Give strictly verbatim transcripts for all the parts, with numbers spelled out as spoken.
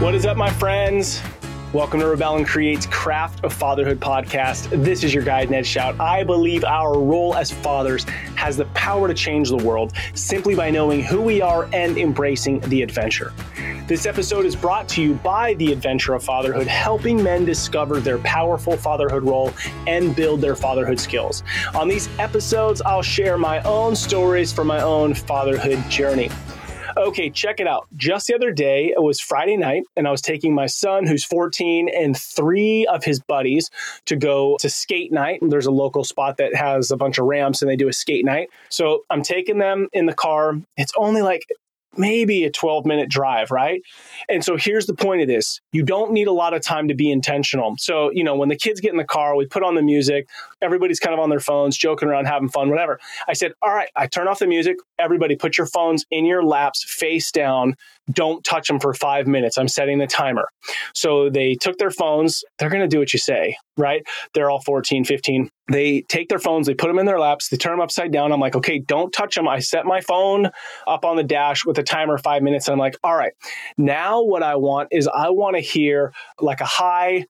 What is up, my friends? Welcome to Rebel and Create's Craft of Fatherhood podcast. This is your guide, Ned Shout. I believe our role as fathers has the power to change the world simply by knowing who we are and embracing the adventure. This episode is brought to you by The Adventure of Fatherhood, helping men discover their powerful fatherhood role and build their fatherhood skills. On these episodes, I'll share my own stories from my own fatherhood journey. Okay, check it out. Just the other day, it was Friday night, and I was taking my son, who's fourteen, and three of his buddies to go to skate night. And there's a local spot that has a bunch of ramps, and they do a skate night. So I'm taking them in the car. It's only like maybe a twelve-minute drive, right? And so here's the point of this. You don't need a lot of time to be intentional. So, you know, when the kids get in the car, we put on the music. Everybody's kind of on their phones, joking around, having fun, whatever. I said, all right, I turn off the music. Everybody put your phones in your laps, face down. Don't touch them for five minutes. I'm setting the timer. So they took their phones. They're going to do what you say, right? They're all fourteen, fifteen. They take their phones. They put them in their laps. They turn them upside down. I'm like, okay, don't touch them. I set my phone up on the dash with a timer five minutes. And I'm like, all right, now what I want is I want to hear like a high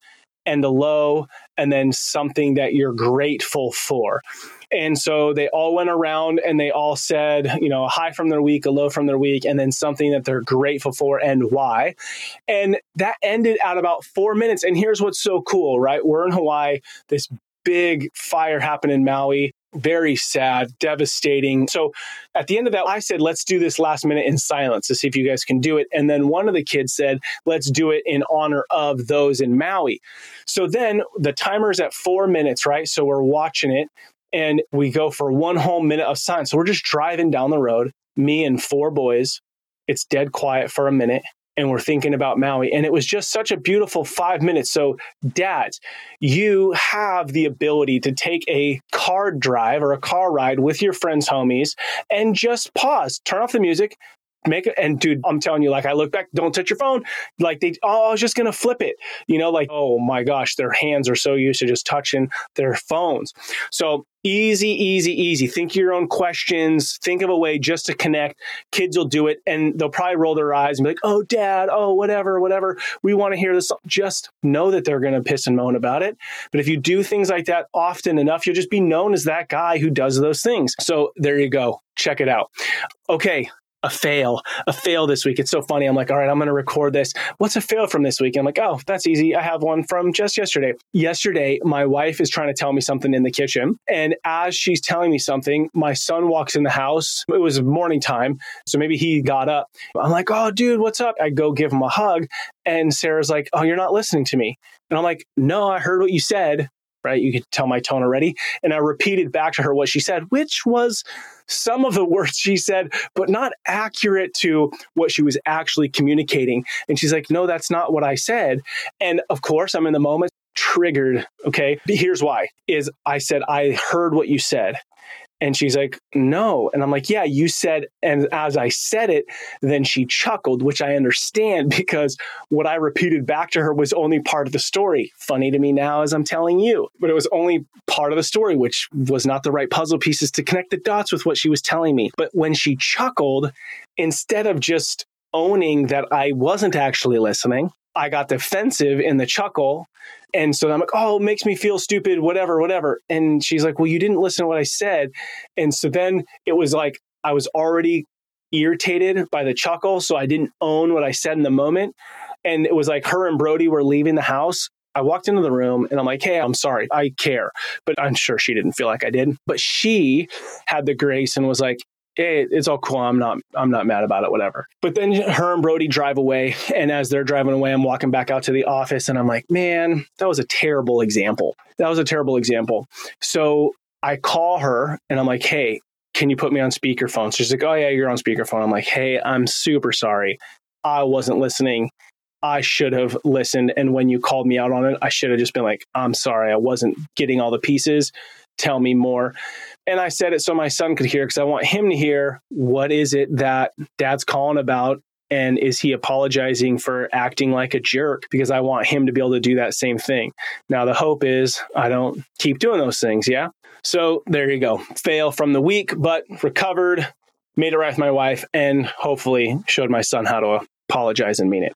and a low and then something that you're grateful for. And so they all went around and they all said, you know, a high from their week, a low from their week, and then something that they're grateful for and why. And that ended at about four minutes. And here's what's so cool, right? We're in Hawaii. This big fire happened in Maui. Very sad, devastating. So at the end of that, I said, let's do this last minute in silence to see if you guys can do it. And then one of the kids said, let's do it in honor of those in Maui. So then the timer's at four minutes, right? So we're watching it. And we go for one whole minute of silence. So we're just driving down the road, me and four boys. It's dead quiet for a minute. And we're thinking about Maui. And it was just such a beautiful five minutes. So dads, you have the ability to take a car drive or a car ride with your friends, homies, and just pause, turn off the music, make it. And dude, I'm telling you, like, I look back, don't touch your phone. Like they, oh, I was just going to flip it. You know, like, oh my gosh, their hands are so used to just touching their phones. So easy, easy, easy. Think your own questions. Think of a way just to connect. Kids will do it and they'll probably roll their eyes and be like, oh, dad, oh, whatever, whatever. We want to hear this. Just know that they're going to piss and moan about it. But if you do things like that often enough, you'll just be known as that guy who does those things. So there you go. Check it out. Okay. A fail, a fail this week. It's so funny. I'm like, all right, I'm going to record this. What's a fail from this week? And I'm like, oh, that's easy. I have one from just yesterday. Yesterday, my wife is trying to tell me something in the kitchen. And as she's telling me something, my son walks in the house. It was morning time. So maybe he got up. I'm like, oh, dude, what's up? I go give him a hug. And Sarah's like, oh, you're not listening to me. And I'm like, no, I heard what you said. Right? You could tell my tone already. And I repeated back to her what she said, which was some of the words she said, but not accurate to what she was actually communicating. And she's like, no, that's not what I said. And of course, I'm in the moment triggered. Okay. But here's why is I said, I heard what you said. And she's like, no. And I'm like, yeah, you said, and as I said it, then she chuckled, which I understand because what I repeated back to her was only part of the story. Funny to me now as I'm telling you, but it was only part of the story, which was not the right puzzle pieces to connect the dots with what she was telling me. But when she chuckled, instead of just owning that I wasn't actually listening, I got defensive in the chuckle. And so I'm like, oh, it makes me feel stupid, whatever, whatever. And she's like, well, you didn't listen to what I said. And so then it was like, I was already irritated by the chuckle. So I didn't own what I said in the moment. And it was like her and Brody were leaving the house. I walked into the room and I'm like, hey, I'm sorry. I care. But I'm sure she didn't feel like I did. But she had the grace and was like, hey, it's all cool. I'm not, I'm not mad about it, whatever. But then her and Brody drive away. And as they're driving away, I'm walking back out to the office and I'm like, man, that was a terrible example. That was a terrible example. So I call her and I'm like, hey, can you put me on speakerphone? So she's like, oh yeah, you're on speakerphone. I'm like, hey, I'm super sorry. I wasn't listening. I should have listened. And when you called me out on it, I should have just been like, I'm sorry. I wasn't getting all the pieces. Tell me more. And I said it so my son could hear because I want him to hear what is it that dad's calling about and is he apologizing for acting like a jerk because I want him to be able to do that same thing. Now, the hope is I don't keep doing those things. Yeah. So there you go. Fail from the week, but recovered, made it right with my wife and hopefully showed my son how to apologize and mean it.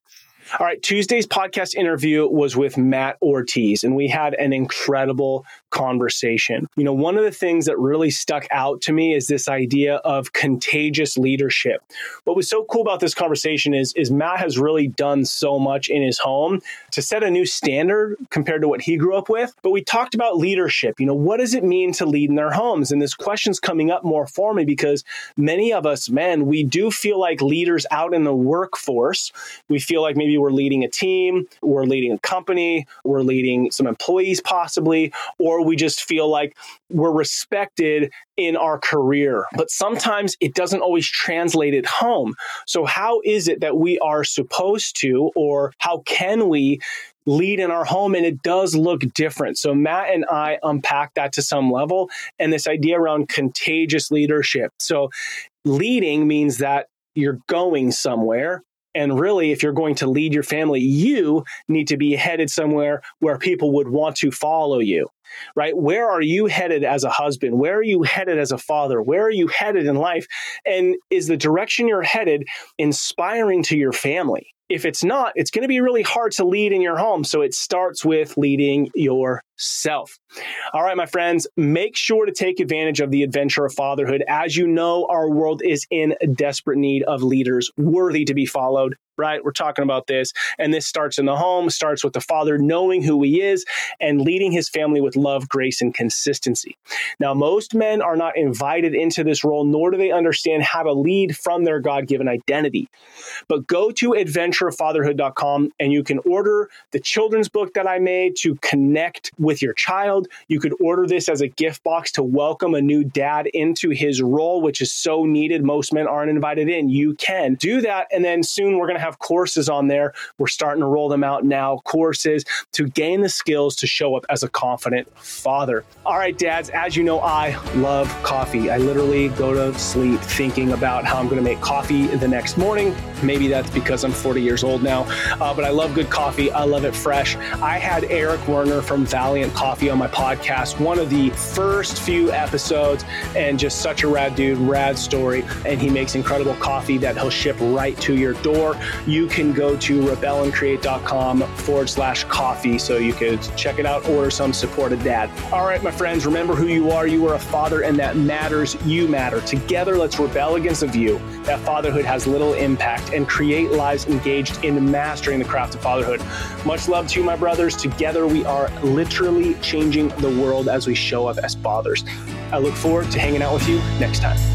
All right. Tuesday's podcast interview was with Matt Ortiz, and we had an incredible conversation. You know, one of the things that really stuck out to me is this idea of contagious leadership. What was so cool about this conversation is, is Matt has really done so much in his home to set a new standard compared to what he grew up with. But we talked about leadership. You know, what does it mean to lead in their homes? And this question's coming up more for me because many of us men, we do feel like leaders out in the workforce. We feel like maybe we're leading a team, we're leading a company, we're leading some employees possibly, or we just feel like we're respected in our career. But sometimes it doesn't always translate at home. So how is it that we are supposed to, or how can we lead in our home? And it does look different. So Matt and I unpacked that to some level, and this idea around contagious leadership. So leading means that you're going somewhere. And really, if you're going to lead your family, you need to be headed somewhere where people would want to follow you, right? Where are you headed as a husband? Where are you headed as a father? Where are you headed in life? And is the direction you're headed inspiring to your family? If it's not, it's going to be really hard to lead in your home. So it starts with leading yourself. All right, my friends, make sure to take advantage of the adventure of fatherhood. As you know, our world is in desperate need of leaders worthy to be followed, right? We're talking about this. And this starts in the home, starts with the father knowing who he is and leading his family with love, grace, and consistency. Now, most men are not invited into this role, nor do they understand how to lead from their God-given identity. But go to adventure of fatherhood dot com and you can order the children's book that I made to connect with your child. You could order this as a gift box to welcome a new dad into his role, which is so needed. Most men aren't invited in. You can do that. And then soon we're going to have courses on there. We're starting to roll them out now, courses to gain the skills to show up as a confident father. All right, dads, as you know, I love coffee. I literally go to sleep thinking about how I'm going to make coffee the next morning. Maybe that's because I'm forty years old now, uh, but I love good coffee. I love it fresh. I had Eric Werner from Valley coffee on my podcast, one of the first few episodes, and just such a rad dude, rad story. And he makes incredible coffee that he'll ship right to your door. You can go to rebel and create dot com forward slash coffee. So you could check it out, order some, support a dad. All right, my friends, remember who you are. You are a father, and that matters. You matter. Together, let's rebel against the view that fatherhood has little impact and create lives engaged in mastering the craft of fatherhood. Much love to you, my brothers. Together, we are literally changing the world as we show up as fathers. I look forward to hanging out with you next time.